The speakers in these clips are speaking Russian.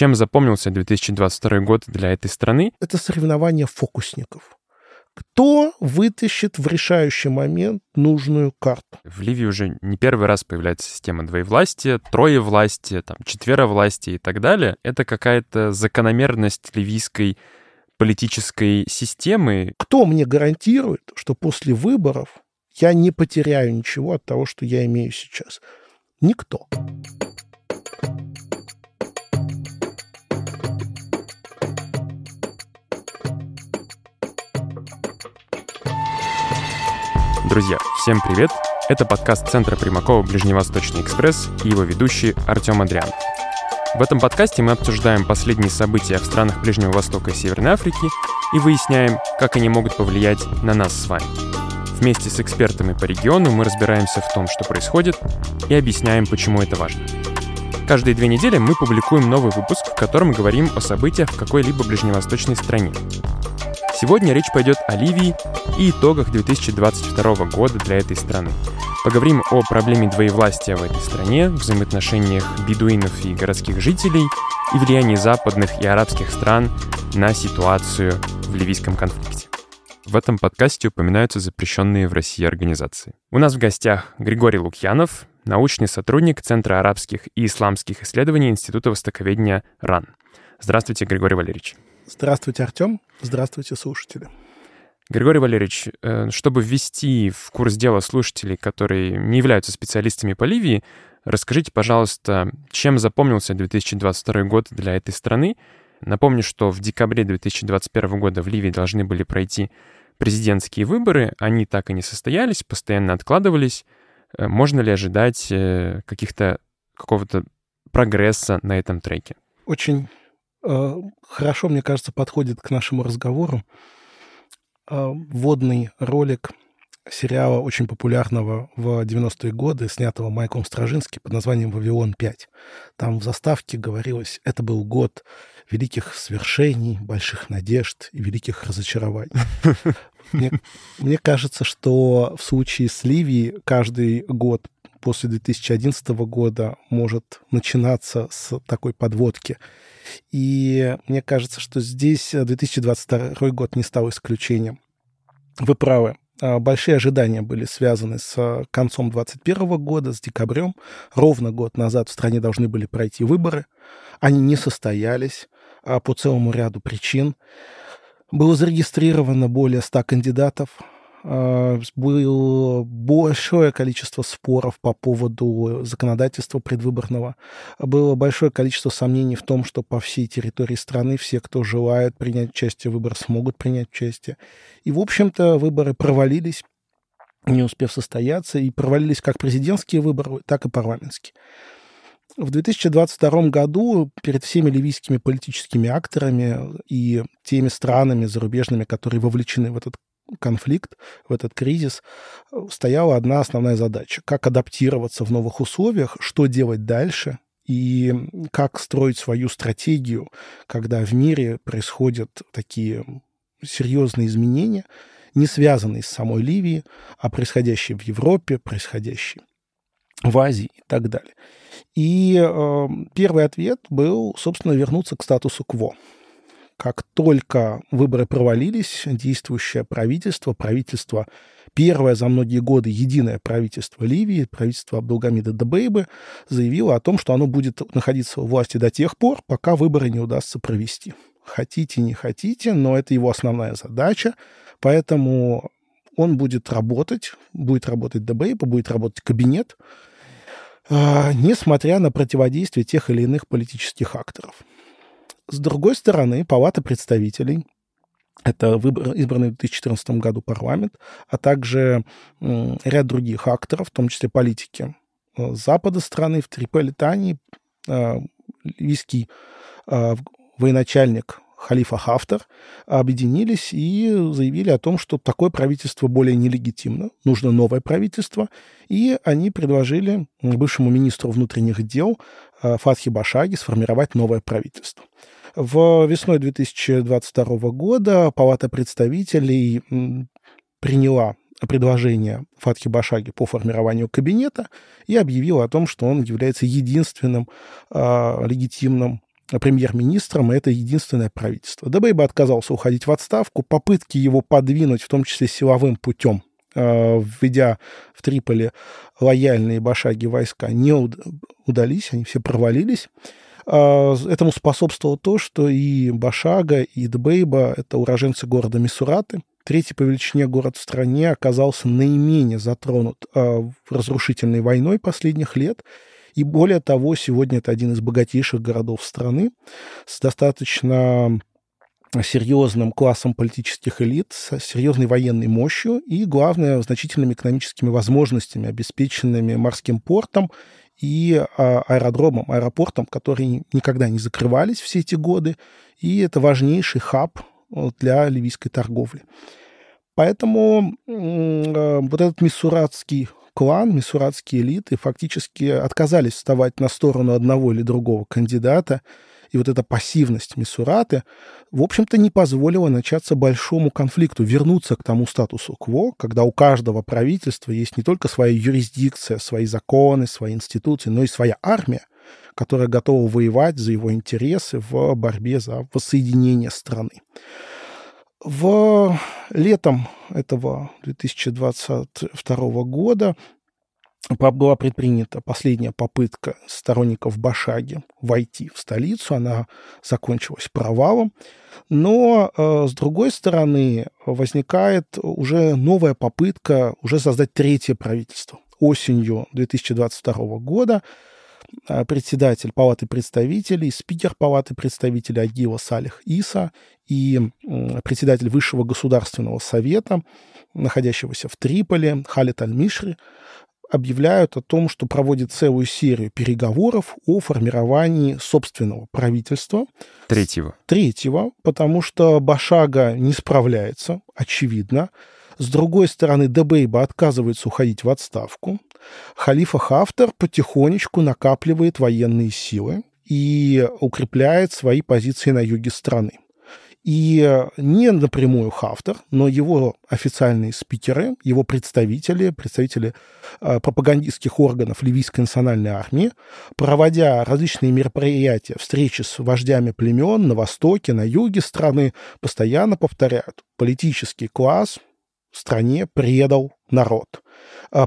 Чем запомнился 2022 год для этой страны? Это соревнование фокусников. Кто вытащит в решающий момент нужную карту? В Ливии уже не первый раз появляется система двоевластия, троевластия, четверовластия и так далее. Это какая-то закономерность ливийской политической системы. Кто мне гарантирует, что после выборов я не потеряю ничего от того, что я имею сейчас? Никто. Друзья, всем привет! Это подкаст Центра Примакова «Ближневосточный экспресс» и его ведущий Артем Андриан. В этом подкасте мы обсуждаем последние события в странах Ближнего Востока и Северной Африки и выясняем, как они могут повлиять на нас с вами. Вместе с экспертами по региону мы разбираемся в том, что происходит, и объясняем, почему это важно. Каждые 2 недели мы публикуем новый выпуск, в котором говорим о событиях в какой-либо ближневосточной стране. Сегодня речь пойдет о Ливии и итогах 2022 года для этой страны. Поговорим о проблеме двоевластия в этой стране, взаимоотношениях бедуинов и городских жителей и влиянии западных и арабских стран на ситуацию в ливийском конфликте. В этом подкасте упоминаются запрещенные в России организации. У нас в гостях Григорий Лукьянов, научный сотрудник Центра арабских и исламских исследований Института востоковедения РАН. Здравствуйте, Григорий Валерьевич. Здравствуйте, Артём. Здравствуйте, слушатели. Григорий Валерьевич, чтобы ввести в курс дела слушателей, которые не являются специалистами по Ливии, расскажите, пожалуйста, чем запомнился 2022 год для этой страны. Напомню, что в декабре 2021 года в Ливии должны были пройти президентские выборы. Они так и не состоялись, постоянно откладывались. Можно ли ожидать какого-то прогресса на этом треке? Очень хорошо, мне кажется, подходит к нашему разговору вводный ролик сериала, очень популярного в 90-е годы, снятого Майклом Стражински под названием «Вавилон-5». Там в заставке говорилось: это был год великих свершений, больших надежд и великих разочарований. Мне кажется, что в случае с Ливией каждый год после 2011 года может начинаться с такой подводки. И мне кажется, что здесь 2022 год не стал исключением. Вы правы. Большие ожидания были связаны с концом 2021 года, с декабрем. Ровно год назад в стране должны были пройти выборы. Они не состоялись по целому ряду причин. Было зарегистрировано более 100 кандидатов. Было большое количество споров по поводу законодательства предвыборного. Было большое количество сомнений в том, что по всей территории страны все, кто желает принять участие в выборах, смогут принять участие. И, в общем-то, выборы провалились, не успев состояться, и провалились как президентские выборы, так и парламентские. В 2022 году перед всеми ливийскими политическими акторами и теми странами зарубежными, которые вовлечены в этот конфликт, в этот кризис, стояла одна основная задача: как адаптироваться в новых условиях, что делать дальше и как строить свою стратегию, когда в мире происходят такие серьезные изменения, не связанные с самой Ливией, а происходящие в Европе, происходящие в Азии и так далее. И первый ответ был, собственно, вернуться к статусу кво. Как только выборы провалились, действующее правительство, первое за многие годы единое правительство Ливии, правительство Абдель Хамида Дбейбы, заявило о том, что оно будет находиться в власти до тех пор, пока выборы не удастся провести. Хотите, не хотите, но это его основная задача, поэтому он будет работать Дбейба, будет работать кабинет, несмотря на противодействие тех или иных политических акторов. С другой стороны, Палата представителей, это избранный в 2014 году парламент, а также ряд других акторов, в том числе политики с запада страны, в Триполитании, ливийский военачальник Халифа Хафтар, объединились и заявили о том, что такое правительство более нелегитимно, нужно новое правительство, и они предложили бывшему министру внутренних дел Фатхи Башаге сформировать новое правительство. Весной 2022 года Палата представителей приняла предложение Фатхи Башаги по формированию кабинета и объявила о том, что он является единственным легитимным премьер-министром, и это единственное правительство. Дбейба отказался уходить в отставку. Попытки его подвинуть, в том числе силовым путем, введя в Триполи лояльные Башаги войска, не удались, они все провалились. Этому способствовало то, что и Башага, и Дбейба — это уроженцы города Мисураты. Третий по величине город в стране оказался наименее затронут разрушительной войной последних лет. И более того, сегодня это один из богатейших городов страны с достаточно серьезным классом политических элит, с серьезной военной мощью и, главное, значительными экономическими возможностями, обеспеченными морским портом и аэродромом, аэропортом, которые никогда не закрывались все эти годы. И это важнейший хаб для ливийской торговли. Поэтому вот этот мисуратский клан, мисуратские элиты фактически отказались вставать на сторону одного или другого кандидата, и вот эта пассивность Мисураты, в общем-то, не позволила начаться большому конфликту, вернуться к тому статусу-кво, когда у каждого правительства есть не только своя юрисдикция, свои законы, свои институции, но и своя армия, которая готова воевать за его интересы в борьбе за воссоединение страны. Летом этого 2022 года была предпринята последняя попытка сторонников Башаги войти в столицу. Она закончилась провалом. Но, с другой стороны, возникает уже новая попытка уже создать третье правительство. Осенью 2022 года председатель Палаты представителей, спикер Палаты представителей Агила Салех Иса и председатель Высшего Государственного Совета, находящегося в Триполи, Халид аль-Мишри, объявляют о том, что проводят целую серию переговоров о формировании собственного правительства. Третьего, потому что Башага не справляется, очевидно. С другой стороны, Дбейба отказывается уходить в отставку. Халифа Хафтар потихонечку накапливает военные силы и укрепляет свои позиции на юге страны. И не напрямую Хафтар, но его официальные спикеры, его представители пропагандистских органов Ливийской национальной армии, проводя различные мероприятия, встречи с вождями племен на востоке, на юге страны, постоянно повторяют: политический класс в стране предал народ.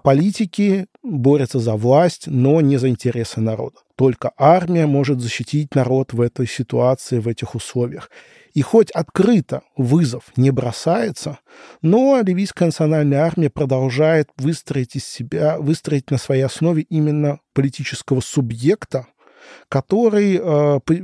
Политики борются за власть, но не за интересы народа. Только армия может защитить народ в этой ситуации, в этих условиях. И хоть открыто вызов не бросается, но Ливийская национальная армия продолжает выстроить на своей основе именно политического субъекта, который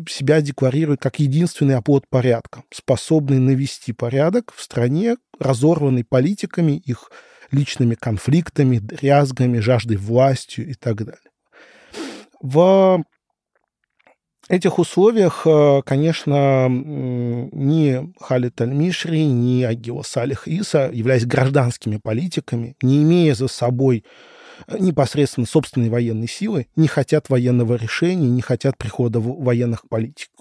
себя декларирует как единственный оплот порядка, способный навести порядок в стране, разорванной политиками, их личными конфликтами, дрязгами, жаждой власти и так далее. В этих условиях, конечно, ни Халид аль-Мишри, ни Агила Салех Иса, являясь гражданскими политиками, не имея за собой непосредственно собственной военной силы, не хотят военного решения, не хотят прихода военных в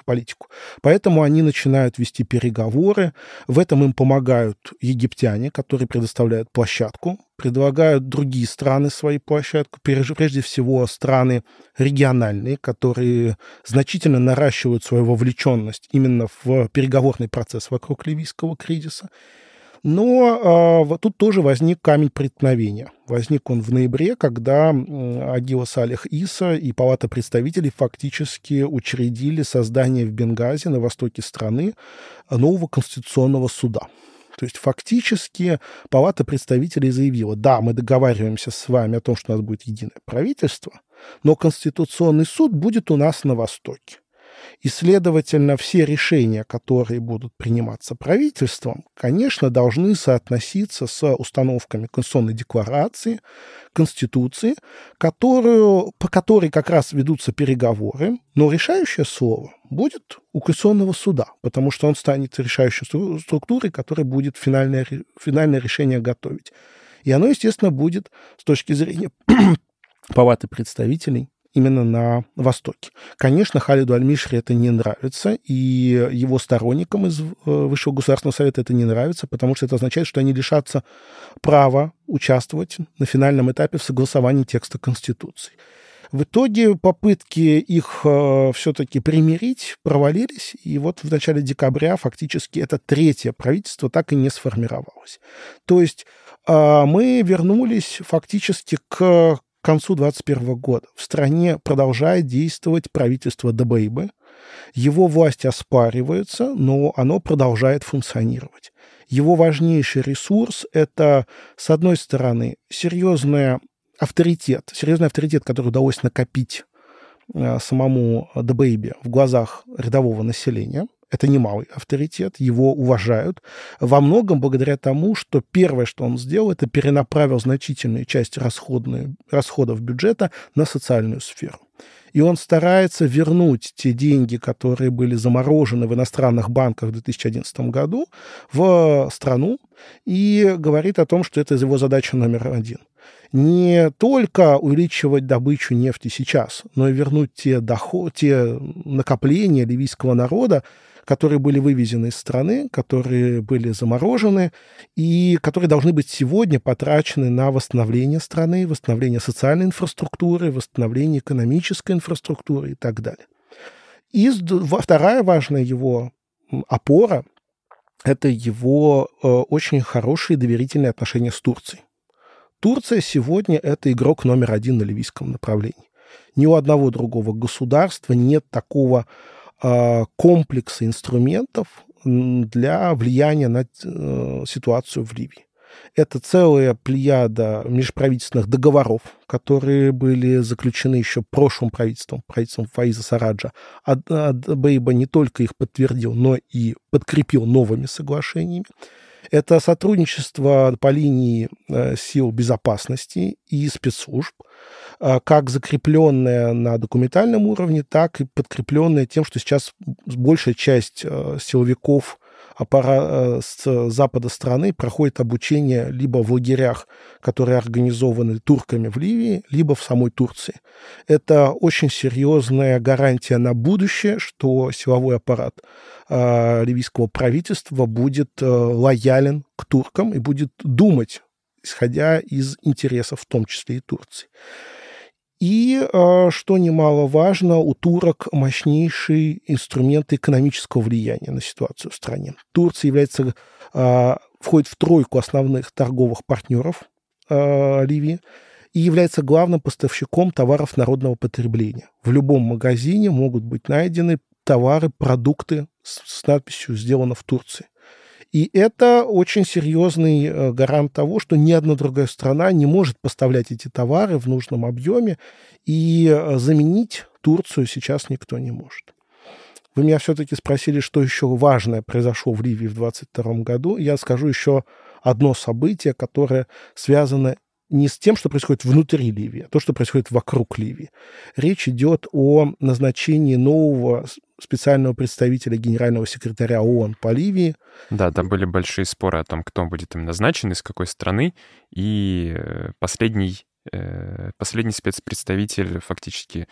политику. Поэтому они начинают вести переговоры. В этом им помогают египтяне, которые предоставляют площадку, предлагают другие страны свои площадку, прежде всего страны региональные, которые значительно наращивают свою вовлеченность именно в переговорный процесс вокруг ливийского кризиса. Но тут тоже возник камень преткновения. Возник он в ноябре, когда Агила Салех Иса и Палата представителей фактически учредили создание в Бенгази, на востоке страны, нового Конституционного суда. То есть фактически Палата представителей заявила: да, мы договариваемся с вами о том, что у нас будет единое правительство, но Конституционный суд будет у нас на востоке. И, следовательно, все решения, которые будут приниматься правительством, конечно, должны соотноситься с установками Конституционной декларации, Конституции, по которой как раз ведутся переговоры, но решающее слово будет у Конституционного суда, потому что он станет решающей структурой, которая будет финальное решение готовить. И оно, естественно, будет с точки зрения Палаты представителей именно на Востоке. Конечно, Халиду аль-Мишри это не нравится, и его сторонникам из Высшего Государственного Совета это не нравится, потому что это означает, что они лишатся права участвовать на финальном этапе в согласовании текста Конституции. В итоге попытки их все-таки примирить провалились, и вот в начале декабря фактически это третье правительство так и не сформировалось. То есть мы вернулись фактически к концу 2021 года. В стране продолжает действовать правительство Дбейбы, его власти оспариваются, но оно продолжает функционировать. Его важнейший ресурс – это, с одной стороны, серьезный авторитет, который удалось накопить самому Дбейбе в глазах рядового населения. Это немалый авторитет, его уважают. Во многом благодаря тому, что первое, что он сделал, это перенаправил значительную часть расходов бюджета на социальную сферу. И он старается вернуть те деньги, которые были заморожены в иностранных банках в 2011 году, в страну, и говорит о том, что это его задача номер один. Не только увеличивать добычу нефти сейчас, но и вернуть те накопления ливийского народа, которые были вывезены из страны, которые были заморожены и которые должны быть сегодня потрачены на восстановление страны, восстановление социальной инфраструктуры, восстановление экономической инфраструктуры и так далее. И вторая важная его опора – это его очень хорошие доверительные отношения с Турцией. Турция сегодня – это игрок номер один на ливийском направлении. Ни у одного другого государства нет такого комплекса инструментов для влияния на ситуацию в Ливии. Это целая плеяда межправительственных договоров, которые были заключены еще прошлым правительством Фаиза Сараджа. Дбейба не только их подтвердил, но и подкрепил новыми соглашениями. Это сотрудничество по линии сил безопасности и спецслужб, как закрепленное на документальном уровне, так и подкрепленное тем, что сейчас большая часть силовиков с запада страны проходит обучение либо в лагерях, которые организованы турками в Ливии, либо в самой Турции. Это очень серьезная гарантия на будущее, что силовой аппарат ливийского правительства будет лоялен к туркам и будет думать, исходя из интересов, в том числе и Турции. И, что немаловажно, у турок мощнейшие инструменты экономического влияния на ситуацию в стране. Турция входит в тройку основных торговых партнеров Ливии и является главным поставщиком товаров народного потребления. В любом магазине могут быть найдены товары, продукты с надписью «Сделано в Турции». И это очень серьезный гарант того, что ни одна другая страна не может поставлять эти товары в нужном объеме, и заменить Турцию сейчас никто не может. Вы меня все-таки спросили, что еще важное произошло в Ливии в 2022 году. Я скажу еще одно событие, которое связано не с тем, что происходит внутри Ливии, а то, что происходит вокруг Ливии. Речь идет о назначении нового специального представителя генерального секретаря ООН по Ливии. Да, там были большие споры о том, кто будет им назначен, из какой страны. И последний спецпредставитель фактически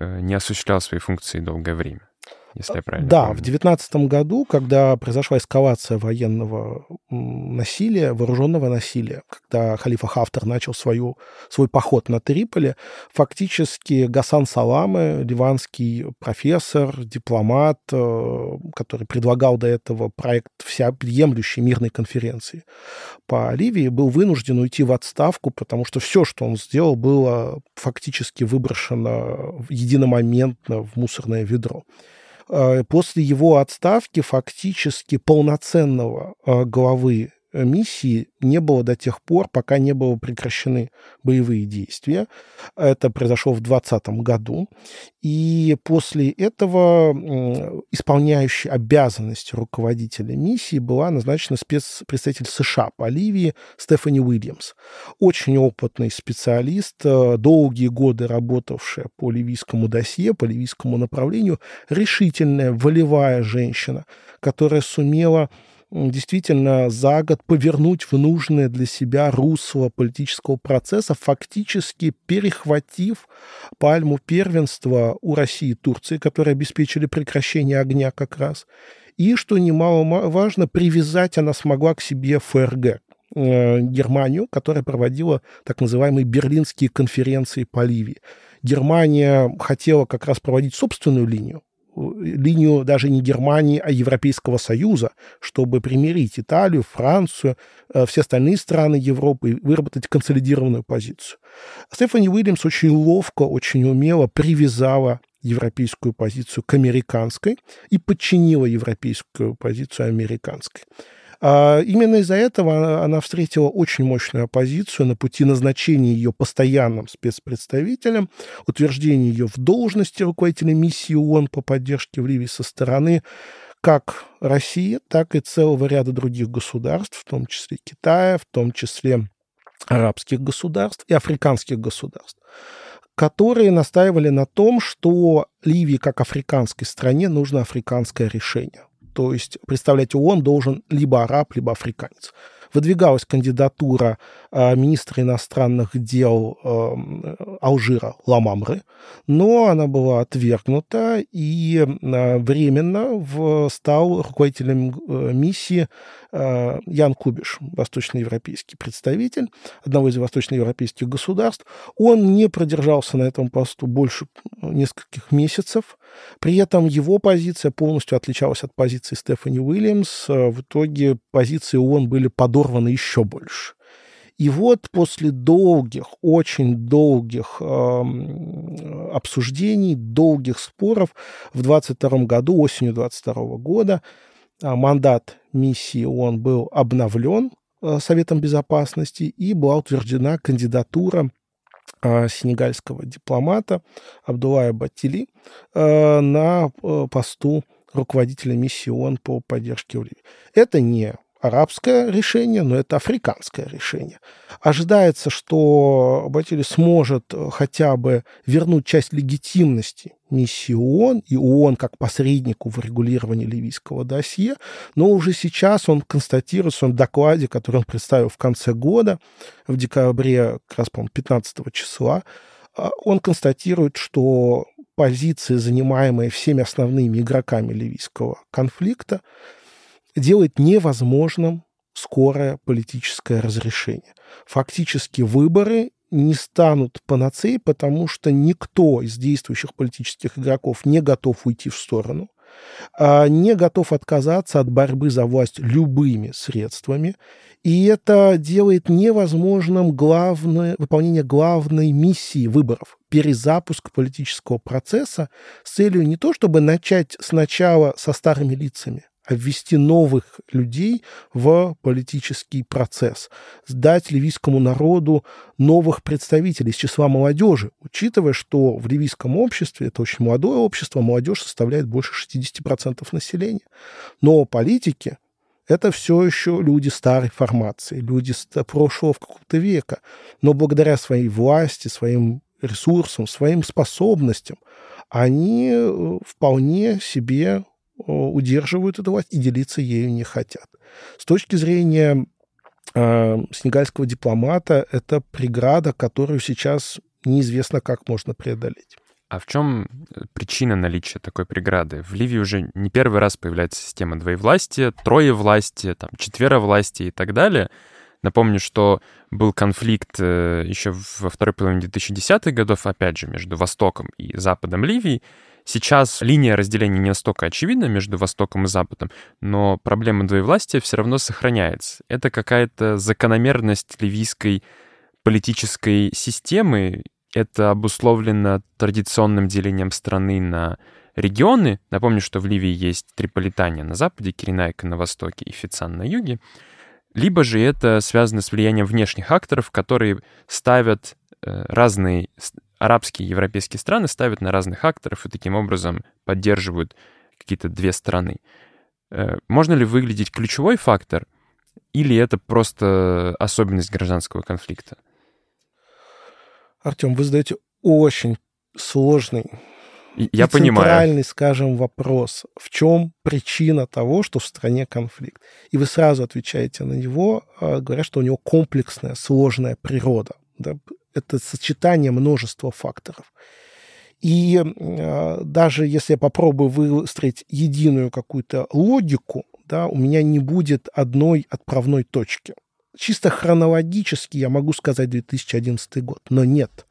не осуществлял свои функции долгое время, если я правильно помню. В 2019 году, когда произошла эскалация военного насилия, вооруженного насилия, когда Халифа Хафтар начал свой поход на Триполи, фактически Гассан Саламе, ливанский профессор, дипломат, который предлагал до этого проект всеобъемлющей мирной конференции по Ливии, был вынужден уйти в отставку, потому что все, что он сделал, было фактически выброшено единомоментно в мусорное ведро. После его отставки фактически полноценного главы миссии не было до тех пор, пока не были прекращены боевые действия. Это произошло в 2020 году. И после этого исполняющей обязанности руководителя миссии была назначена спецпредставитель США по Ливии Стефани Уильямс. Очень опытный специалист, долгие годы работавшая по ливийскому досье, по ливийскому направлению, решительная, волевая женщина, которая сумела действительно за год повернуть в нужное для себя русло политического процесса, фактически перехватив пальму первенства у России и Турции, которые обеспечили прекращение огня как раз. И, что немаловажно, привязать она смогла к себе ФРГ, Германию, которая проводила так называемые берлинские конференции по Ливии. Германия хотела как раз проводить собственную линию даже не Германии, а Европейского Союза, чтобы примирить Италию, Францию, все остальные страны Европы и выработать консолидированную позицию. Стефани Уильямс очень ловко, очень умело привязала европейскую позицию к американской и подчинила европейскую позицию американской. Именно из-за этого она встретила очень мощную оппозицию на пути назначения ее постоянным спецпредставителем, утверждения ее в должности руководителя миссии ООН по поддержке в Ливии со стороны как России, так и целого ряда других государств, в том числе Китая, в том числе арабских государств и африканских государств, которые настаивали на том, что Ливии как африканской стране нужно африканское решение. То есть представлять ООН должен либо араб, либо африканец. Выдвигалась кандидатура министра иностранных дел Алжира Ламамры, но она была отвергнута, и временно стал руководителем миссии Ян Кубиш, восточноевропейский представитель одного из восточноевропейских государств. Он не продержался на этом посту больше нескольких месяцев, при этом его позиция полностью отличалась от позиции Стефани Уильямс. В итоге позиции ООН были подорваны еще больше. И вот после долгих, очень долгих обсуждений, долгих споров в 22 году, осенью 22 года, мандат миссии ООН был обновлен Советом Безопасности и была утверждена кандидатура сенегальского дипломата Абдулая Баттили на посту руководителя миссии ООН по поддержке в Ливии. Это не арабское решение, но это африканское решение. Ожидается, что Баттили сможет хотя бы вернуть часть легитимности миссии ООН и ООН как посреднику в регулировании ливийского досье, но уже сейчас он констатирует в своем докладе, который он представил в конце года, в декабре, как раз, по-моему, 15 числа, он констатирует, что позиции, занимаемые всеми основными игроками ливийского конфликта, делает невозможным скорое политическое разрешение. Фактически выборы не станут панацеей, потому что никто из действующих политических игроков не готов уйти в сторону, не готов отказаться от борьбы за власть любыми средствами, и это делает невозможным выполнение главной миссии выборов – перезапуск политического процесса с целью не то, чтобы начать сначала со старыми лицами, ввести новых людей в политический процесс, дать ливийскому народу новых представителей из числа молодежи, учитывая, что в ливийском обществе, это очень молодое общество, молодежь составляет больше 60% населения. Но политики – это все еще люди старой формации, люди прошлого какого-то века, но благодаря своей власти, своим ресурсам, своим способностям они вполне себе удерживают эту власть и делиться ею не хотят. С точки зрения сенегальского дипломата, это преграда, которую сейчас неизвестно, как можно преодолеть. А в чем причина наличия такой преграды? В Ливии уже не первый раз появляется система двоевластия, троевластия, четверовластия и так далее. Напомню, что был конфликт еще во второй половине 2010-х годов, опять же, между Востоком и Западом Ливии. Сейчас линия разделения не настолько очевидна между Востоком и Западом, но проблема двоевластия все равно сохраняется. Это какая-то закономерность ливийской политической системы. Это обусловлено традиционным делением страны на регионы. Напомню, что в Ливии есть Триполитания на западе, Киренаика на востоке и Феццан на юге. Либо же это связано с влиянием внешних акторов, которые ставят разные арабские и европейские страны ставят на разных акторов и таким образом поддерживают какие-то две страны. Можно ли выглядеть ключевой фактор, или это просто особенность гражданского конфликта? Артем, вы задаете очень сложный и центральный, скажем, вопрос. В чем причина того, что в стране конфликт? И вы сразу отвечаете на него, говоря, что у него комплексная, сложная природа. Да? Это сочетание множества факторов. И даже если я попробую выстроить единую какую-то логику, да, у меня не будет одной отправной точки. Чисто хронологически я могу сказать 2011 год, но нет.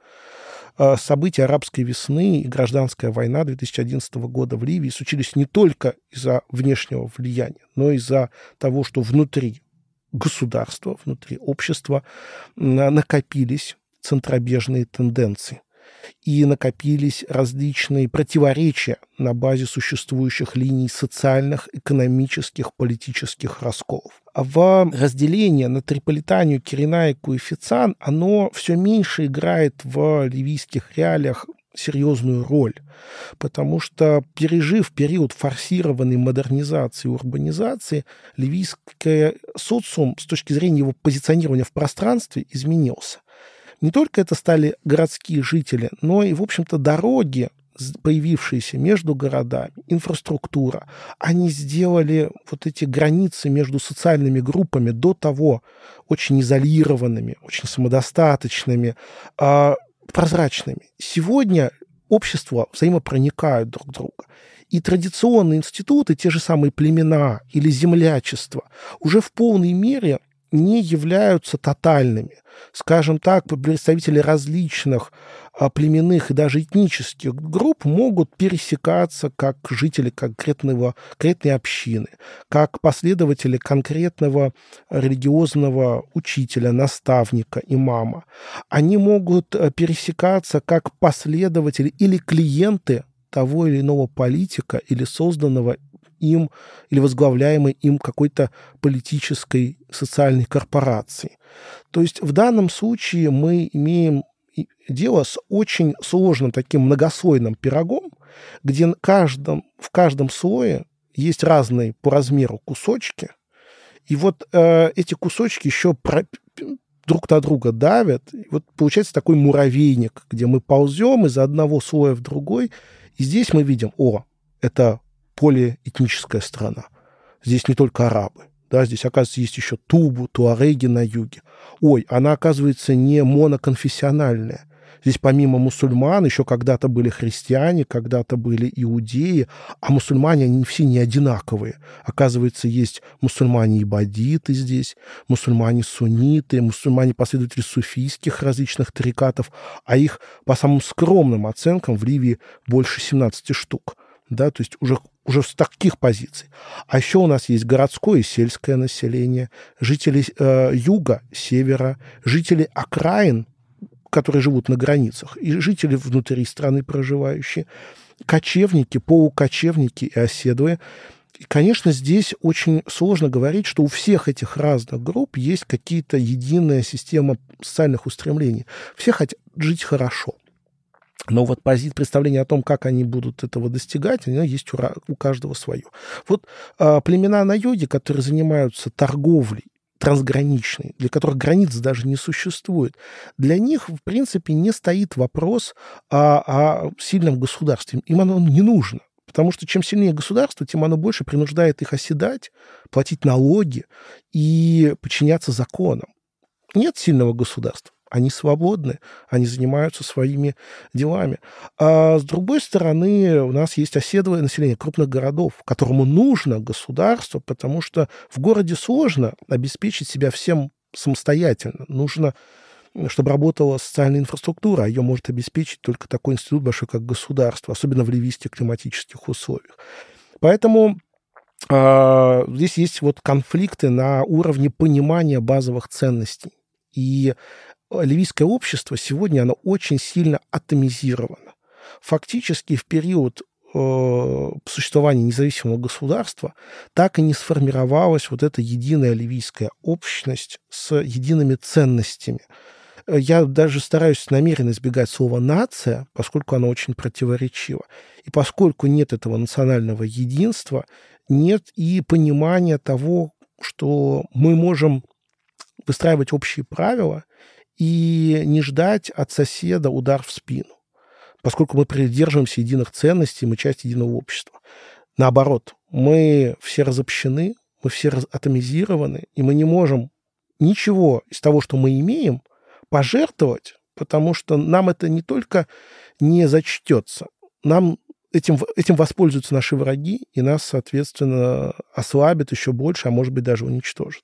события арабской весны и гражданская война 2011 года в Ливии случились не только из-за внешнего влияния, но и из-за того, что внутри государства, внутри общества накопились центробежные тенденции. И накопились различные противоречия на базе существующих линий социальных, экономических, политических расколов. В разделение на Триполитанию, Киренаику и Феццан оно все меньше играет в ливийских реалиях серьезную роль, потому что, пережив период форсированной модернизации и урбанизации, ливийский социум с точки зрения его позиционирования в пространстве изменился. Не только это стали городские жители, но и, в общем-то, дороги, появившиеся между городами, инфраструктура, они сделали вот эти границы между социальными группами до того очень изолированными, очень самодостаточными, прозрачными. Сегодня общества взаимопроникают друг друга. И традиционные институты, те же самые племена или землячество, уже в полной мере не являются тотальными. Скажем так, представители различных племенных и даже этнических групп могут пересекаться как жители конкретной общины, как последователи конкретного религиозного учителя, наставника, имама. Они могут пересекаться как последователи или клиенты того или иного политика или созданного им или возглавляемой им какой-то политической социальной корпорации. То есть в данном случае мы имеем дело с очень сложным таким многослойным пирогом, где в каждом слое есть разные по размеру кусочки, и вот эти кусочки еще друг на друга давят. И вот получается такой муравейник, где мы ползем из одного слоя в другой, и здесь мы видим, это полиэтническая страна. Здесь не только арабы. Да, здесь, оказывается, есть еще тубу, туареги на юге. Она, оказывается, не моноконфессиональная. Здесь помимо мусульман еще когда-то были христиане, когда-то были иудеи, а мусульмане, они все не одинаковые. Оказывается, есть мусульмане-ибадиты здесь, мусульмане-сунниты, мусульмане-последователи суфийских различных тарикатов, а их, по самым скромным оценкам, в Ливии больше 17 штук. Да, то есть уже с таких позиций. А еще у нас есть городское и сельское население, жители юга, севера, жители окраин, которые живут на границах, и жители внутри страны проживающие, кочевники, полукочевники и оседлые. И, конечно, здесь очень сложно говорить, что у всех этих разных групп есть какие-то единая система социальных устремлений. Все хотят жить хорошо. Но вот представление о том, как они будут этого достигать, оно есть у каждого свое. Вот племена на юге, которые занимаются торговлей трансграничной, для которых границ даже не существует, для них, в принципе, не стоит вопрос о сильном государстве. Им оно не нужно. Потому что чем сильнее государство, тем оно больше принуждает их оседать, платить налоги и подчиняться законам. Нет сильного государства. Они свободны, они занимаются своими делами. А с другой стороны, у нас есть оседлое население крупных городов, которому нужно государство, потому что в городе сложно обеспечить себя всем самостоятельно. Нужно, чтобы работала социальная инфраструктура, а ее может обеспечить только такой институт большой, как государство, особенно в ливийских климатических условиях. Поэтому здесь есть конфликты на уровне понимания базовых ценностей. И ливийское общество сегодня, оно очень сильно атомизировано. Фактически в период существования независимого государства так и не сформировалась эта единая ливийская общность с едиными ценностями. Я даже стараюсь намеренно избегать слова «нация», поскольку оно очень противоречиво. И поскольку нет этого национального единства, нет и понимания того, что мы можем выстраивать общие правила и не ждать от соседа удар в спину, поскольку мы придерживаемся единых ценностей, мы часть единого общества. Наоборот, мы все разобщены, мы все атомизированы, и мы не можем ничего из того, что мы имеем, пожертвовать, потому что нам это не только не зачтется, нам этим воспользуются наши враги, и нас, соответственно, ослабят еще больше, а может быть, даже уничтожат.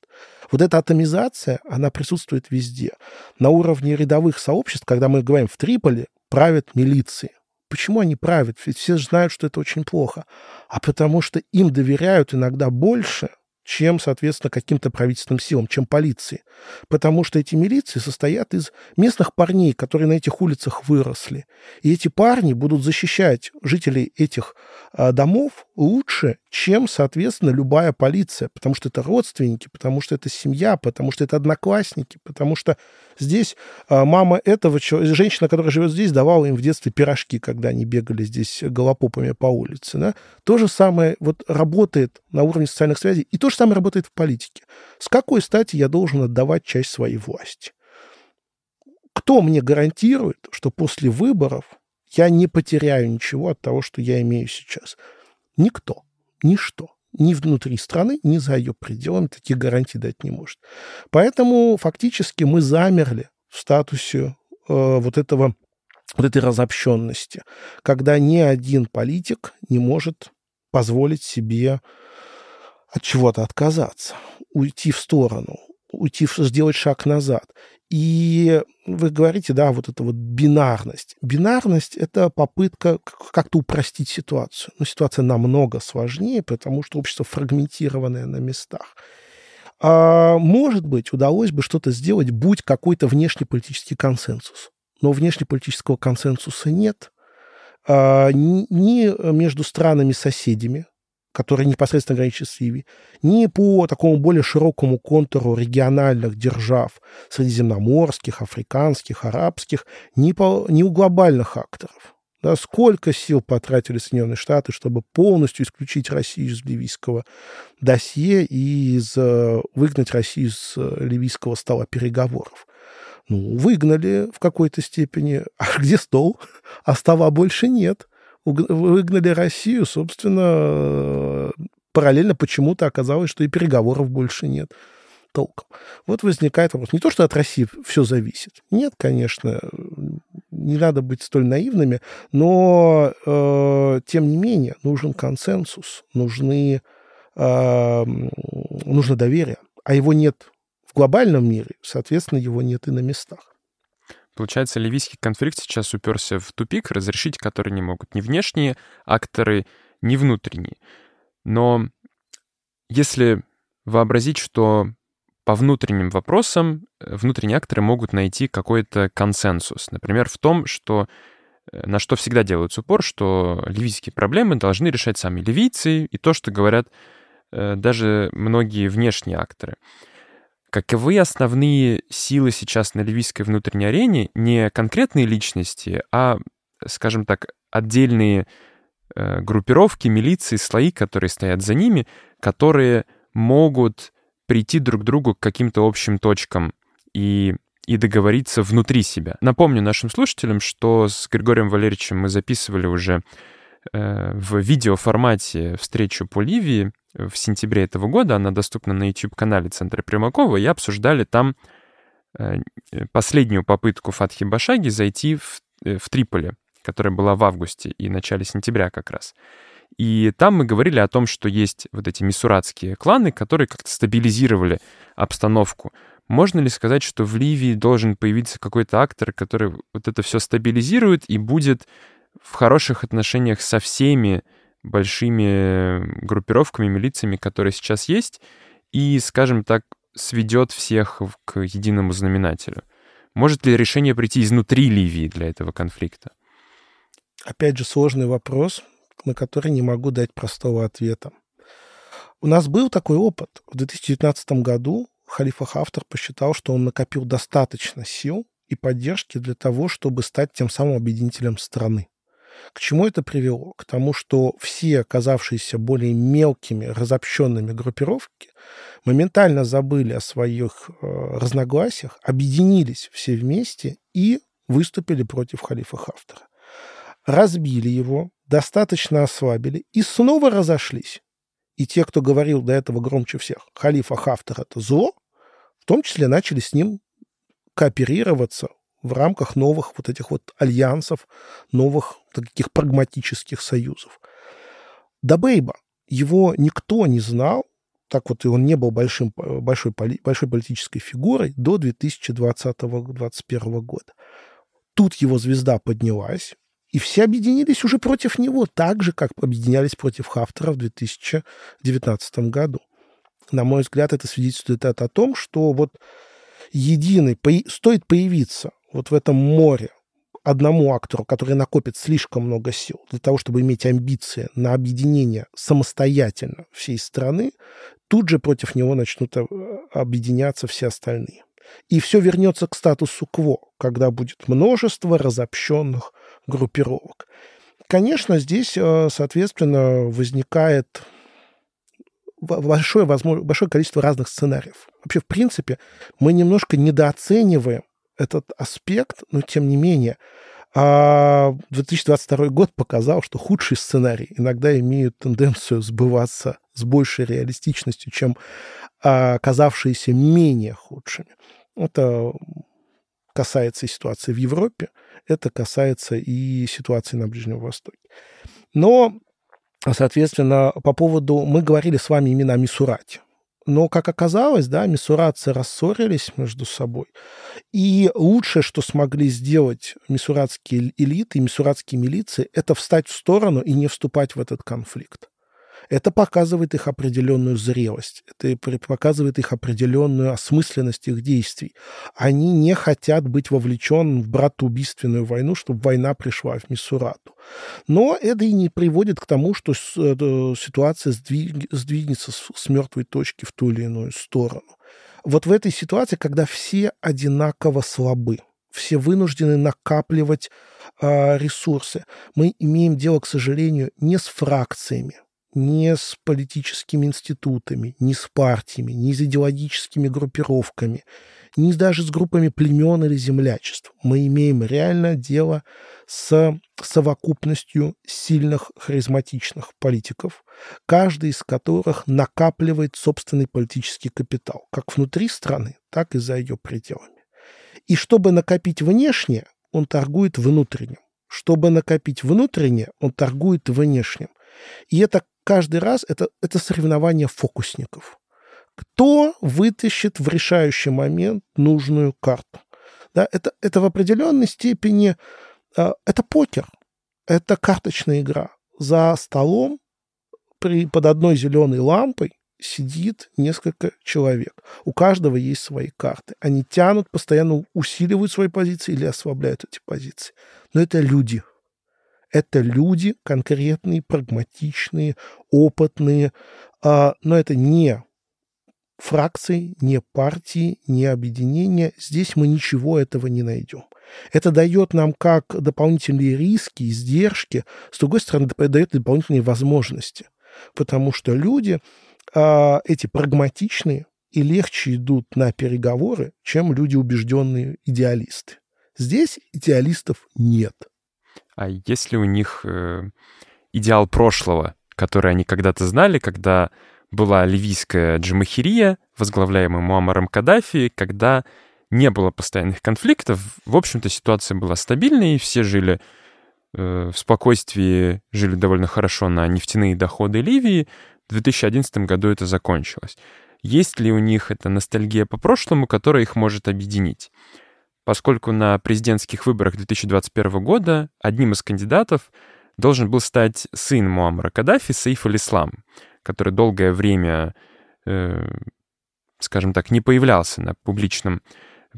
Эта атомизация, она присутствует везде. На уровне рядовых сообществ, когда мы говорим в Триполи правят милиции. Почему они правят? Ведь все знают, что это очень плохо. А потому что им доверяют иногда больше, чем, соответственно, каким-то правительственным силам, чем полиции. Потому что эти милиции состоят из местных парней, которые на этих улицах выросли. И эти парни будут защищать жителей этих домов лучше, чем, соответственно, любая полиция. Потому что это родственники, потому что это семья, потому что это одноклассники, потому что здесь мама этого человека, женщина, которая живет здесь, давала им в детстве пирожки, когда они бегали здесь голопопами по улице. Да? То же самое вот работает на уровне социальных связей, и то же самое работает в политике. С какой стати я должен отдавать часть своей власти? Кто мне гарантирует, что после выборов я не потеряю ничего от того, что я имею сейчас? Никто, ничто. Ни внутри страны, ни за ее пределами таких гарантий дать не может. Поэтому фактически мы замерли в статусе вот этой разобщенности, когда ни один политик не может позволить себе от чего-то отказаться, уйти в сторону, сделать шаг назад. И вы говорите, да, вот эта вот бинарность. Бинарность – это попытка как-то упростить ситуацию. Но ситуация намного сложнее, потому что общество фрагментированное на местах. А, может быть, удалось бы что-то сделать, будь какой-то внешнеполитический консенсус. Но внешнеполитического консенсуса нет. Ни между странами-соседями, которые непосредственно граничат с Ливией, ни по такому более широкому контуру региональных держав, средиземноморских, африканских, арабских, ни у глобальных акторов. Да, сколько сил потратили Соединенные Штаты, чтобы полностью исключить Россию из ливийского досье и выгнать Россию из ливийского стола переговоров. Ну, выгнали в какой-то степени. А где стол? А стола больше нет. Выгнали Россию, собственно, параллельно почему-то оказалось, что и переговоров больше нет толком. Вот возникает вопрос. Не то, что от России все зависит. Нет, конечно, не надо быть столь наивными, но, тем не менее, нужен консенсус, нужно доверие. А его нет в глобальном мире, соответственно, его нет и на местах. Получается, ливийский конфликт сейчас уперся в тупик, разрешить который не могут ни внешние акторы, ни внутренние. Но если вообразить, что по внутренним вопросам внутренние акторы могут найти какой-то консенсус, например, в том, что на что всегда делают упор, что ливийские проблемы должны решать сами ливийцы, и то, что говорят даже многие внешние акторы. Каковы основные силы сейчас на ливийской внутренней арене? Не конкретные личности, а, скажем так, отдельные группировки, милиции, слои, которые стоят за ними, которые могут прийти друг к другу к каким-то общим точкам и договориться внутри себя. Напомню нашим слушателям, что с Григорием Валерьевичем мы записывали уже в видеоформате встречу по Ливии в сентябре этого года. Она доступна на YouTube-канале Центра Примакова, и обсуждали там последнюю попытку Фатхи Башаги зайти в Триполи, которая была в августе и начале сентября как раз. И там мы говорили о том, что есть вот эти мисуратские кланы, которые как-то стабилизировали обстановку. Можно ли сказать, что в Ливии должен появиться какой-то актор, который вот это все стабилизирует и будет в хороших отношениях со всеми большими группировками, милициями, которые сейчас есть, и, скажем так, сведет всех к единому знаменателю? Может ли решение прийти изнутри Ливии для этого конфликта? Опять же, сложный вопрос, на который не могу дать простого ответа. У нас был такой опыт. В 2019 году Халифа Хафтар посчитал, что он накопил достаточно сил и поддержки для того, чтобы стать тем самым объединителем страны. К чему это привело? К тому, что все оказавшиеся более мелкими, разобщенными группировки моментально забыли о своих разногласиях, объединились все вместе и выступили против халифа Хафтара. Разбили его, достаточно ослабили и снова разошлись. И те, кто говорил до этого громче всех, халифа Хафтар – это зло, в том числе начали с ним кооперироваться в рамках новых вот этих вот альянсов, новых таких прагматических союзов. Дбейба, его никто не знал, так вот и он не был большой политической фигурой до 2020-2021 года. Тут его звезда поднялась, и все объединились уже против него, так же, как объединялись против Хафтара в 2019 году. На мой взгляд, это свидетельствует о том, что вот единый, стоит появиться вот в этом море одному актору, который накопит слишком много сил для того, чтобы иметь амбиции на объединение самостоятельно всей страны, тут же против него начнут объединяться все остальные. И все вернется к статусу кво, когда будет множество разобщенных группировок. Конечно, здесь, соответственно, возникает большое количество разных сценариев. Вообще, в принципе, мы немножко недооцениваем этот аспект, но тем не менее 2022 год показал, что худшие сценарии иногда имеют тенденцию сбываться с большей реалистичностью, чем оказавшиеся менее худшими. Это касается и ситуации в Европе, это касается и ситуации на Ближнем Востоке. Но, соответственно, по поводу... Мы говорили с вами именно о Мисурате. Но, как оказалось, да, мисуратцы рассорились между собой. И лучшее, что смогли сделать мисуратские элиты и мисуратские милиции, это встать в сторону и не вступать в этот конфликт. Это показывает их определенную зрелость, это показывает их определенную осмысленность их действий. Они не хотят быть вовлечены в братоубийственную войну, чтобы война пришла в Мисурату. Но это и не приводит к тому, что ситуация сдвинется с мертвой точки в ту или иную сторону. Вот в этой ситуации, когда все одинаково слабы, все вынуждены накапливать ресурсы, мы имеем дело, к сожалению, не с фракциями, не с политическими институтами, не с партиями, не с идеологическими группировками, не даже с группами племен или землячеств. Мы имеем реально дело с совокупностью сильных харизматичных политиков, каждый из которых накапливает собственный политический капитал, как внутри страны, так и за ее пределами. И чтобы накопить внешнее, он торгует внутренним. Чтобы накопить внутреннее, он торгует внешним. И это каждый раз это соревнование фокусников. Кто вытащит в решающий момент нужную карту? Да, это в определенной степени это покер, это карточная игра. За столом под одной зеленой лампой сидит несколько человек. У каждого есть свои карты. Они тянут, постоянно усиливают свои позиции или ослабляют эти позиции. Но это люди. Это люди конкретные, прагматичные, опытные, но это не фракции, не партии, не объединения. Здесь мы ничего этого не найдем. Это дает нам как дополнительные риски, издержки, с другой стороны, дает дополнительные возможности, потому что люди эти прагматичные и легче идут на переговоры, чем люди убежденные идеалисты. Здесь идеалистов нет. А есть ли у них идеал прошлого, который они когда-то знали, когда была ливийская джамахирия, возглавляемая Муаммаром Каддафи, когда не было постоянных конфликтов, в общем-то ситуация была стабильной, все жили в спокойствии, жили довольно хорошо на нефтяные доходы Ливии, в 2011 году это закончилось. Есть ли у них эта ностальгия по прошлому, которая их может объединить? Поскольку на президентских выборах 2021 года одним из кандидатов должен был стать сын Муаммара Каддафи, Сейф аль-Ислам, который долгое время, скажем так, не появлялся на публичном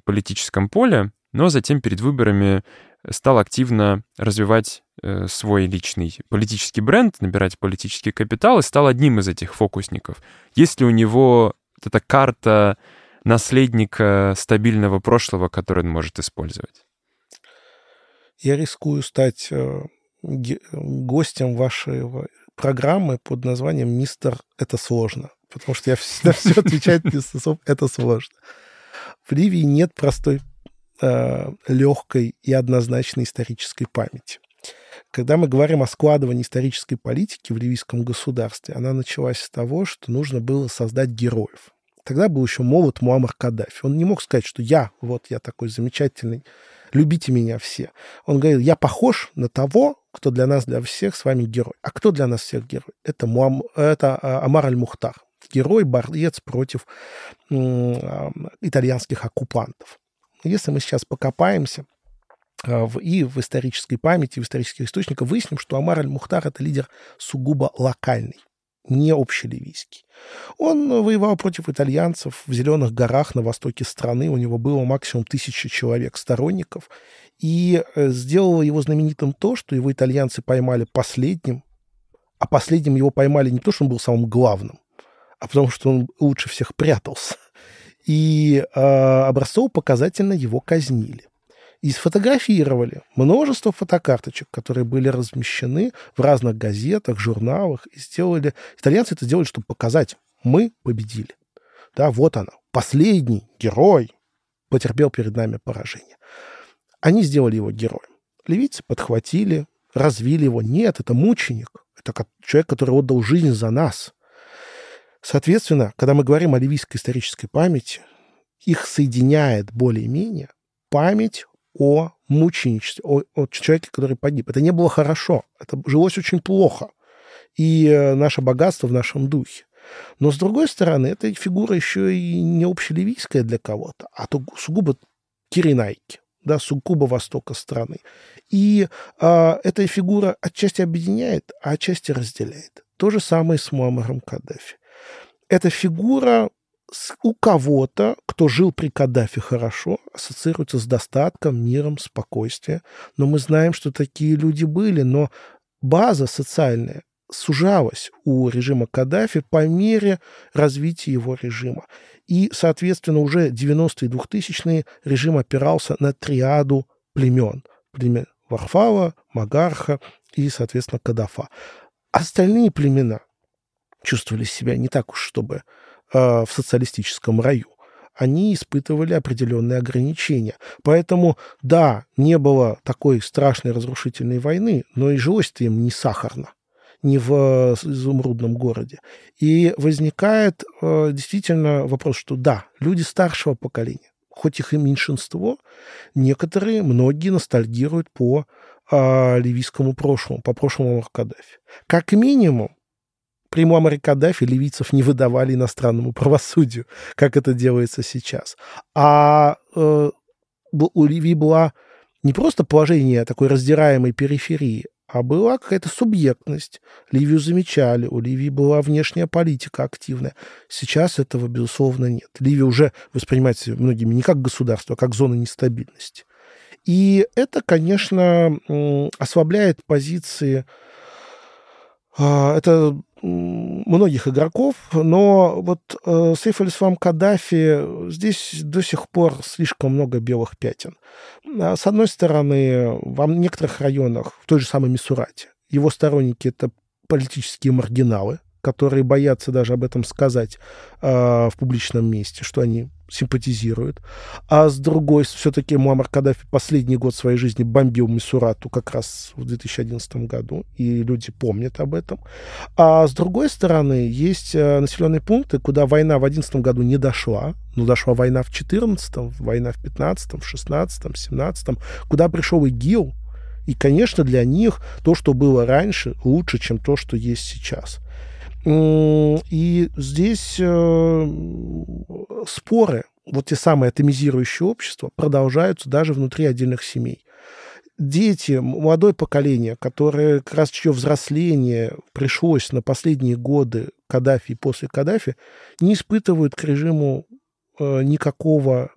политическом поле, но затем перед выборами стал активно развивать свой личный политический бренд, набирать политический капитал и стал одним из этих фокусников. Есть ли у него вот эта карта наследника стабильного прошлого, который он может использовать? Я рискую стать гостем вашей программы под названием «Мистер, это сложно», потому что я всегда все отвечаю «это сложно». В Ливии нет простой, легкой и однозначной исторической памяти. Когда мы говорим о складывании исторической политики в ливийском государстве, она началась с того, что нужно было создать героев. Тогда был еще молод Муаммар Каддафи. Он не мог сказать, что я такой замечательный, любите меня все. Он говорил, я похож на того, кто для нас, для всех с вами герой. А кто для нас всех герой? Это Омар аль-Мухтар. Герой, борец против итальянских оккупантов. Если мы сейчас покопаемся и в исторической памяти, в исторических источниках выясним, что Омар аль-Мухтар – это лидер сугубо локальный, не общеливийский. Он воевал против итальянцев в Зеленых горах на востоке страны. У него было максимум 1000 человек сторонников. И сделало его знаменитым то, что его итальянцы поймали последним. А последним его поймали не потому, что он был самым главным, а потому, что он лучше всех прятался. И образцово-показательно его казнили. И сфотографировали множество фотокарточек, которые были размещены в разных газетах, журналах. И сделали... Итальянцы это сделали, чтобы показать, мы победили. Да, вот она, последний герой потерпел перед нами поражение. Они сделали его героем. Ливийцы подхватили, развили его. Нет, это мученик, это человек, который отдал жизнь за нас. Соответственно, когда мы говорим о ливийской исторической памяти, их соединяет более-менее память о мученичестве, о человеке, который погиб. Это не было хорошо, это жилось очень плохо. И наше богатство в нашем духе. Но, с другой стороны, эта фигура еще и не общеливийская для кого-то, а то сугубо Киренаики, да, сугубо востока страны. И эта фигура отчасти объединяет, а отчасти разделяет. То же самое с Муаммаром Каддафи. Эта фигура... у кого-то, кто жил при Каддафи хорошо, ассоциируется с достатком, миром, спокойствием. Но мы знаем, что такие люди были. Но база социальная сужалась у режима Каддафи по мере развития его режима. И, соответственно, уже 90-е и 2000-е режим опирался на триаду племен. Племен Варфала, Магарха и, соответственно, Каддафа. Остальные племена чувствовали себя не так уж, чтобы... в социалистическом раю. Они испытывали определенные ограничения. Поэтому, да, не было такой страшной разрушительной войны, но и жилось-то им не сахарно, не в изумрудном городе. И возникает действительно вопрос, что да, люди старшего поколения, хоть их и меньшинство, некоторые, многие ностальгируют по ливийскому прошлому, по прошлому Каддафи. Как минимум, при Муаммаре Каддафи ливийцев не выдавали иностранному правосудию, как это делается сейчас. А у Ливии было не просто положение такой раздираемой периферии, а была какая-то субъектность. Ливию замечали, у Ливии была внешняя политика активная. Сейчас этого, безусловно, нет. Ливия уже воспринимается многими не как государство, а как зона нестабильности. И это, конечно, ослабляет позиции... Это... многих игроков, но вот Сейф аль-Ислам Каддафи, здесь до сих пор слишком много белых пятен. С одной стороны, в некоторых районах, в той же самой Мисурате, его сторонники — это политические маргиналы, которые боятся даже об этом сказать в публичном месте, что они симпатизируют. А с другой, все-таки Муаммар Каддафи последний год своей жизни бомбил Мисурату как раз в 2011 году, и люди помнят об этом. А с другой стороны, есть населенные пункты, куда война в 2011 году не дошла, но дошла война в 2014, война в 2015, в 2016, в 2017, куда пришел ИГИЛ. И, конечно, для них то, что было раньше, лучше, чем то, что есть сейчас. И здесь споры, вот те самые атомизирующие общества, продолжаются даже внутри отдельных семей. Дети, молодое поколение, которое как раз чье взросление пришлось на последние годы Каддафи и после Каддафи, не испытывают к режиму никакой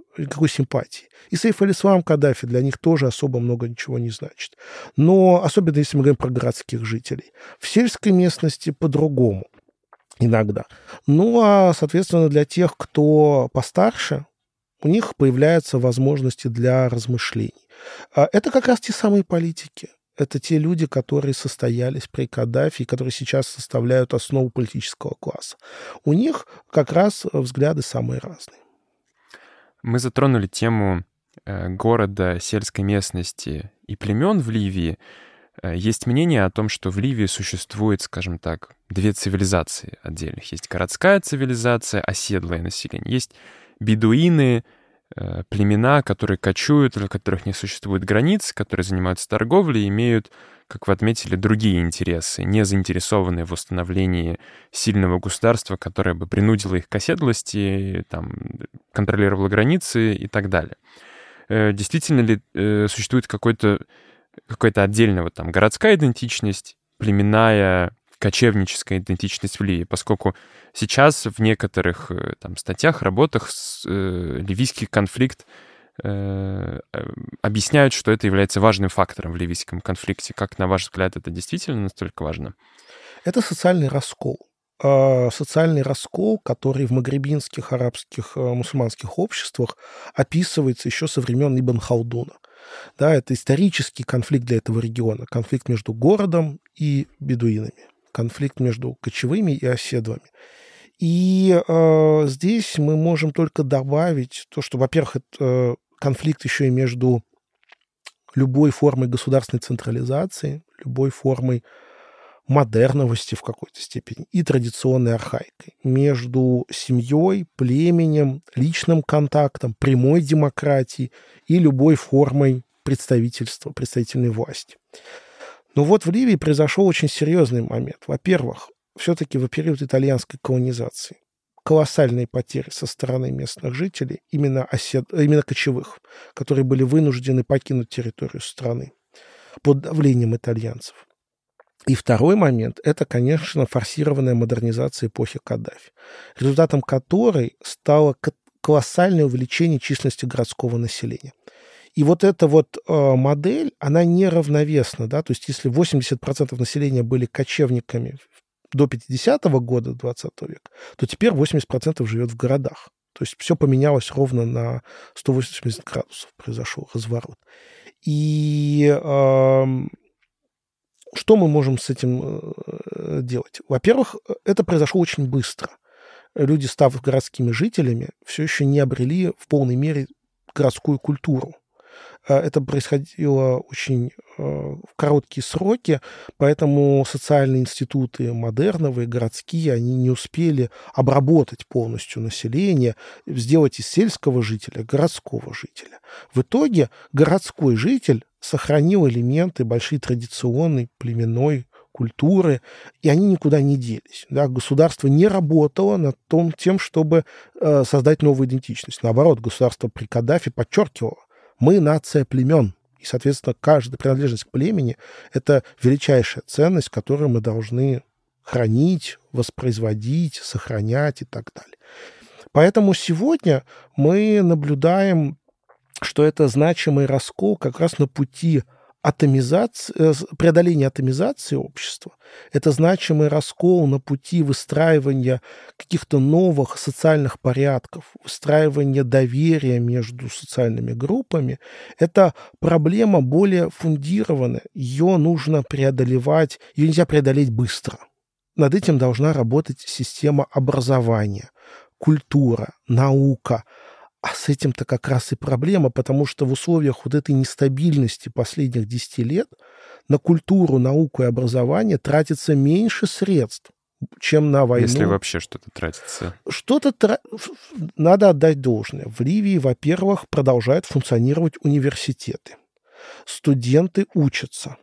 симпатии. И Сейф аль-Ислам Каддафи для них тоже особо много ничего не значит. Но особенно если мы говорим про городских жителей. В сельской местности по-другому иногда. Ну, а, соответственно, для тех, кто постарше, у них появляются возможности для размышлений. Это как раз те самые политики. Это те люди, которые состоялись при Каддафи, которые сейчас составляют основу политического класса. У них как раз взгляды самые разные. Мы затронули тему города, сельской местности и племен в Ливии. Есть мнение о том, что в Ливии существует, скажем так, две цивилизации отдельных. Есть городская цивилизация, оседлое население. Есть бедуины, племена, которые кочуют, для которых не существует границ, которые занимаются торговлей, имеют, как вы отметили, другие интересы, не заинтересованные в установлении сильного государства, которое бы принудило их к оседлости, там, контролировало границы и так далее. действительно ли существует какая-то отдельная вот там городская идентичность, племенная, кочевническая идентичность в Ливии, поскольку сейчас в некоторых там статьях, работах ливийский конфликт объясняют, что это является важным фактором в ливийском конфликте. Как, на ваш взгляд, это действительно настолько важно? Это социальный раскол. Социальный раскол, который в магрибинских, арабских, мусульманских обществах описывается еще со времен Ибн Халдуна. Да, это исторический конфликт для этого региона. Конфликт между городом и бедуинами. Конфликт между кочевыми и оседлыми. И здесь мы можем только добавить то, что, во-первых, это конфликт еще и между любой формой государственной централизации, любой формой модерновости в какой-то степени и традиционной архаикой. Между семьей, племенем, личным контактом, прямой демократией и любой формой представительства, представительной власти. Но вот в Ливии произошел очень серьезный момент. Во-первых, все-таки в период итальянской колонизации колоссальные потери со стороны местных жителей, именно кочевых, которые были вынуждены покинуть территорию страны под давлением итальянцев. И второй момент – это, конечно, форсированная модернизация эпохи Каддафи, результатом которой стало колоссальное увеличение численности городского населения. И вот эта вот модель, она неравновесна. Да? То есть если 80% населения были кочевниками до 50-го года 20 века, то теперь 80% живет в городах. То есть все поменялось ровно на 180 градусов, произошел разворот. И что мы можем с этим делать? Во-первых, это произошло очень быстро. Люди, став городскими жителями, все еще не обрели в полной мере городскую культуру. Это происходило очень в короткие сроки, поэтому социальные институты модерновые, городские, они не успели обработать полностью население, сделать из сельского жителя городского жителя. В итоге городской житель сохранил элементы большой традиционной племенной культуры, и они никуда не делись. Да? Государство не работало над тем, чтобы создать новую идентичность. Наоборот, государство при Каддафи подчеркивало: мы нация племен, и, соответственно, каждая принадлежность к племени – это величайшая ценность, которую мы должны хранить, воспроизводить, сохранять и так далее. Поэтому сегодня мы наблюдаем, что это значимый раскол как раз на пути преодоления атомизации общества. Это значимый раскол на пути выстраивания каких-то новых социальных порядков, выстраивания доверия между социальными группами. Это проблема более фундированная. Ее нужно преодолевать, ее нельзя преодолеть быстро. Над этим должна работать система образования, культура, наука. А с этим-то как раз и проблема, потому что в условиях вот этой нестабильности последних 10 лет на культуру, науку и образование тратится меньше средств, чем на войну. Если вообще что-то тратится. Надо отдать должное. В Ливии, во-первых, продолжают функционировать университеты. Студенты учатся.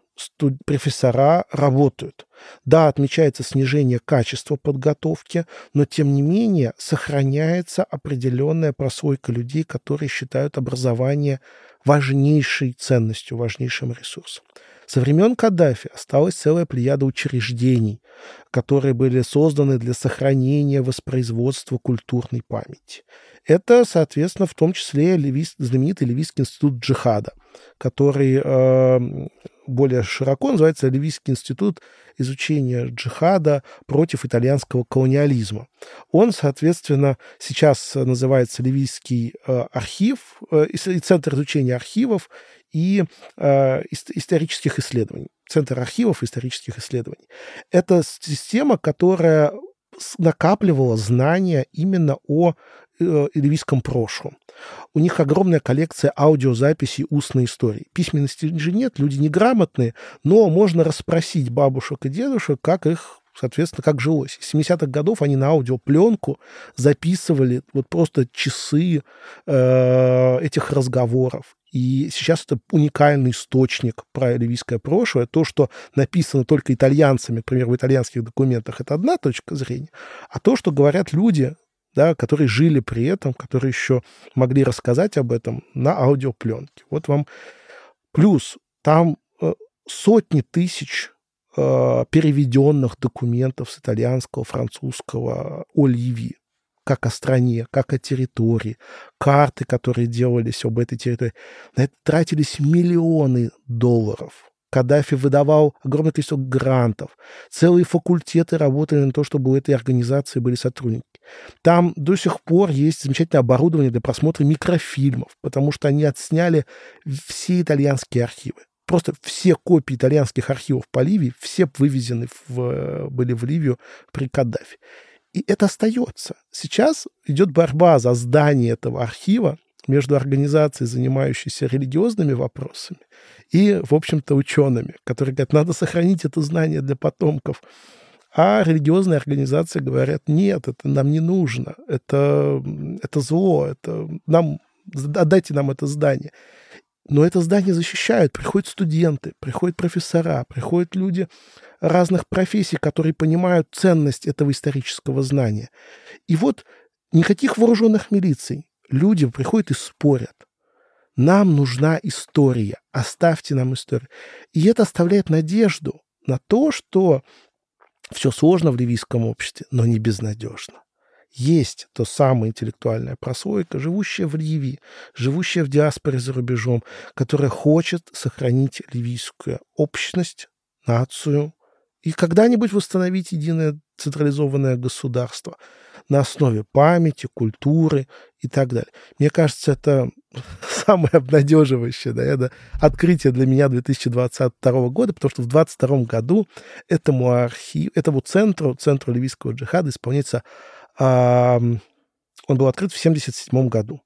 Профессора работают. Да, отмечается снижение качества подготовки, но, тем не менее, сохраняется определенная прослойка людей, которые считают образование важнейшей ценностью, важнейшим ресурсом. Со времен Каддафи осталась целая плеяда учреждений, которые были созданы для сохранения, воспроизводства культурной памяти. Это, соответственно, в том числе знаменитый Ливийский институт джихада, который более широко называется Ливийский институт изучения джихада против итальянского колониализма. Он, соответственно, сейчас называется Ливийский архив, Центр изучения архивов и исторических исследований. Центр архивов и исторических исследований. Это система, которая накапливала знания именно о ливийском прошлом. У них огромная коллекция аудиозаписей устной истории. Письменности же нет, люди неграмотные, но можно расспросить бабушек и дедушек, как жилось. С 70-х годов они на аудиопленку записывали вот просто часы этих разговоров. И сейчас это уникальный источник про ливийское прошлое. То, что написано только итальянцами, например, в итальянских документах, это одна точка зрения. А то, что говорят люди да, которые жили при этом, которые еще могли рассказать об этом на аудиопленке. Вот вам плюс. Там сотни тысяч переведенных документов с итальянского, французского о Ливии, как о стране, как о территории, карты, которые делались об этой территории. На это тратились миллионы долларов. Каддафи выдавал огромное количество грантов. Целые факультеты работали на то, чтобы у этой организации были сотрудники. Там до сих пор есть замечательное оборудование для просмотра микрофильмов, потому что они отсняли все итальянские архивы. Просто все копии итальянских архивов по Ливии, все вывезены были в Ливию при Каддафи. И это остается. Сейчас идет борьба за здание этого архива между организацией, занимающейся религиозными вопросами, и, в общем-то, учеными, которые говорят, надо сохранить это знание для потомков. А религиозные организации говорят, нет, это нам не нужно, это зло, отдайте нам это здание. Но это здание защищают. Приходят студенты, приходят профессора, приходят люди разных профессий, которые понимают ценность этого исторического знания. И вот никаких вооруженных милиций. Люди приходят и спорят. Нам нужна история. Оставьте нам историю. И это оставляет надежду на то, что все сложно в ливийском обществе, но не безнадежно. Есть то самое интеллектуальная прослойка, живущая в Ливии, живущая в диаспоре за рубежом, которая хочет сохранить ливийскую общность, нацию и когда-нибудь восстановить единое централизованное государство на основе памяти, культуры и так далее. Мне кажется, это самое обнадеживающее, наверное, открытие для меня 2022 года, потому что в 2022 году этому центру ливийского джихада исполняется... Он был открыт в 1977 году.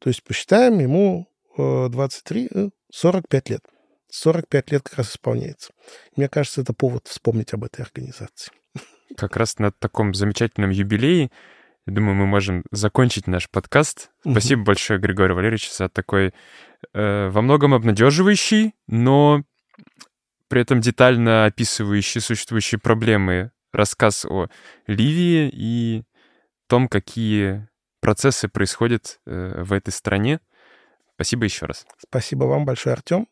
То есть посчитаем, ему 45 лет. 45 лет как раз исполняется. Мне кажется, это повод вспомнить об этой организации. Как раз на таком замечательном юбилее, я думаю, мы можем закончить наш подкаст. Спасибо большое, Григорий Валерьевич, за такой во многом обнадеживающий, но при этом детально описывающий существующие проблемы рассказ о Ливии и том, какие процессы происходят в этой стране. Спасибо еще раз. Спасибо вам большое, Артем.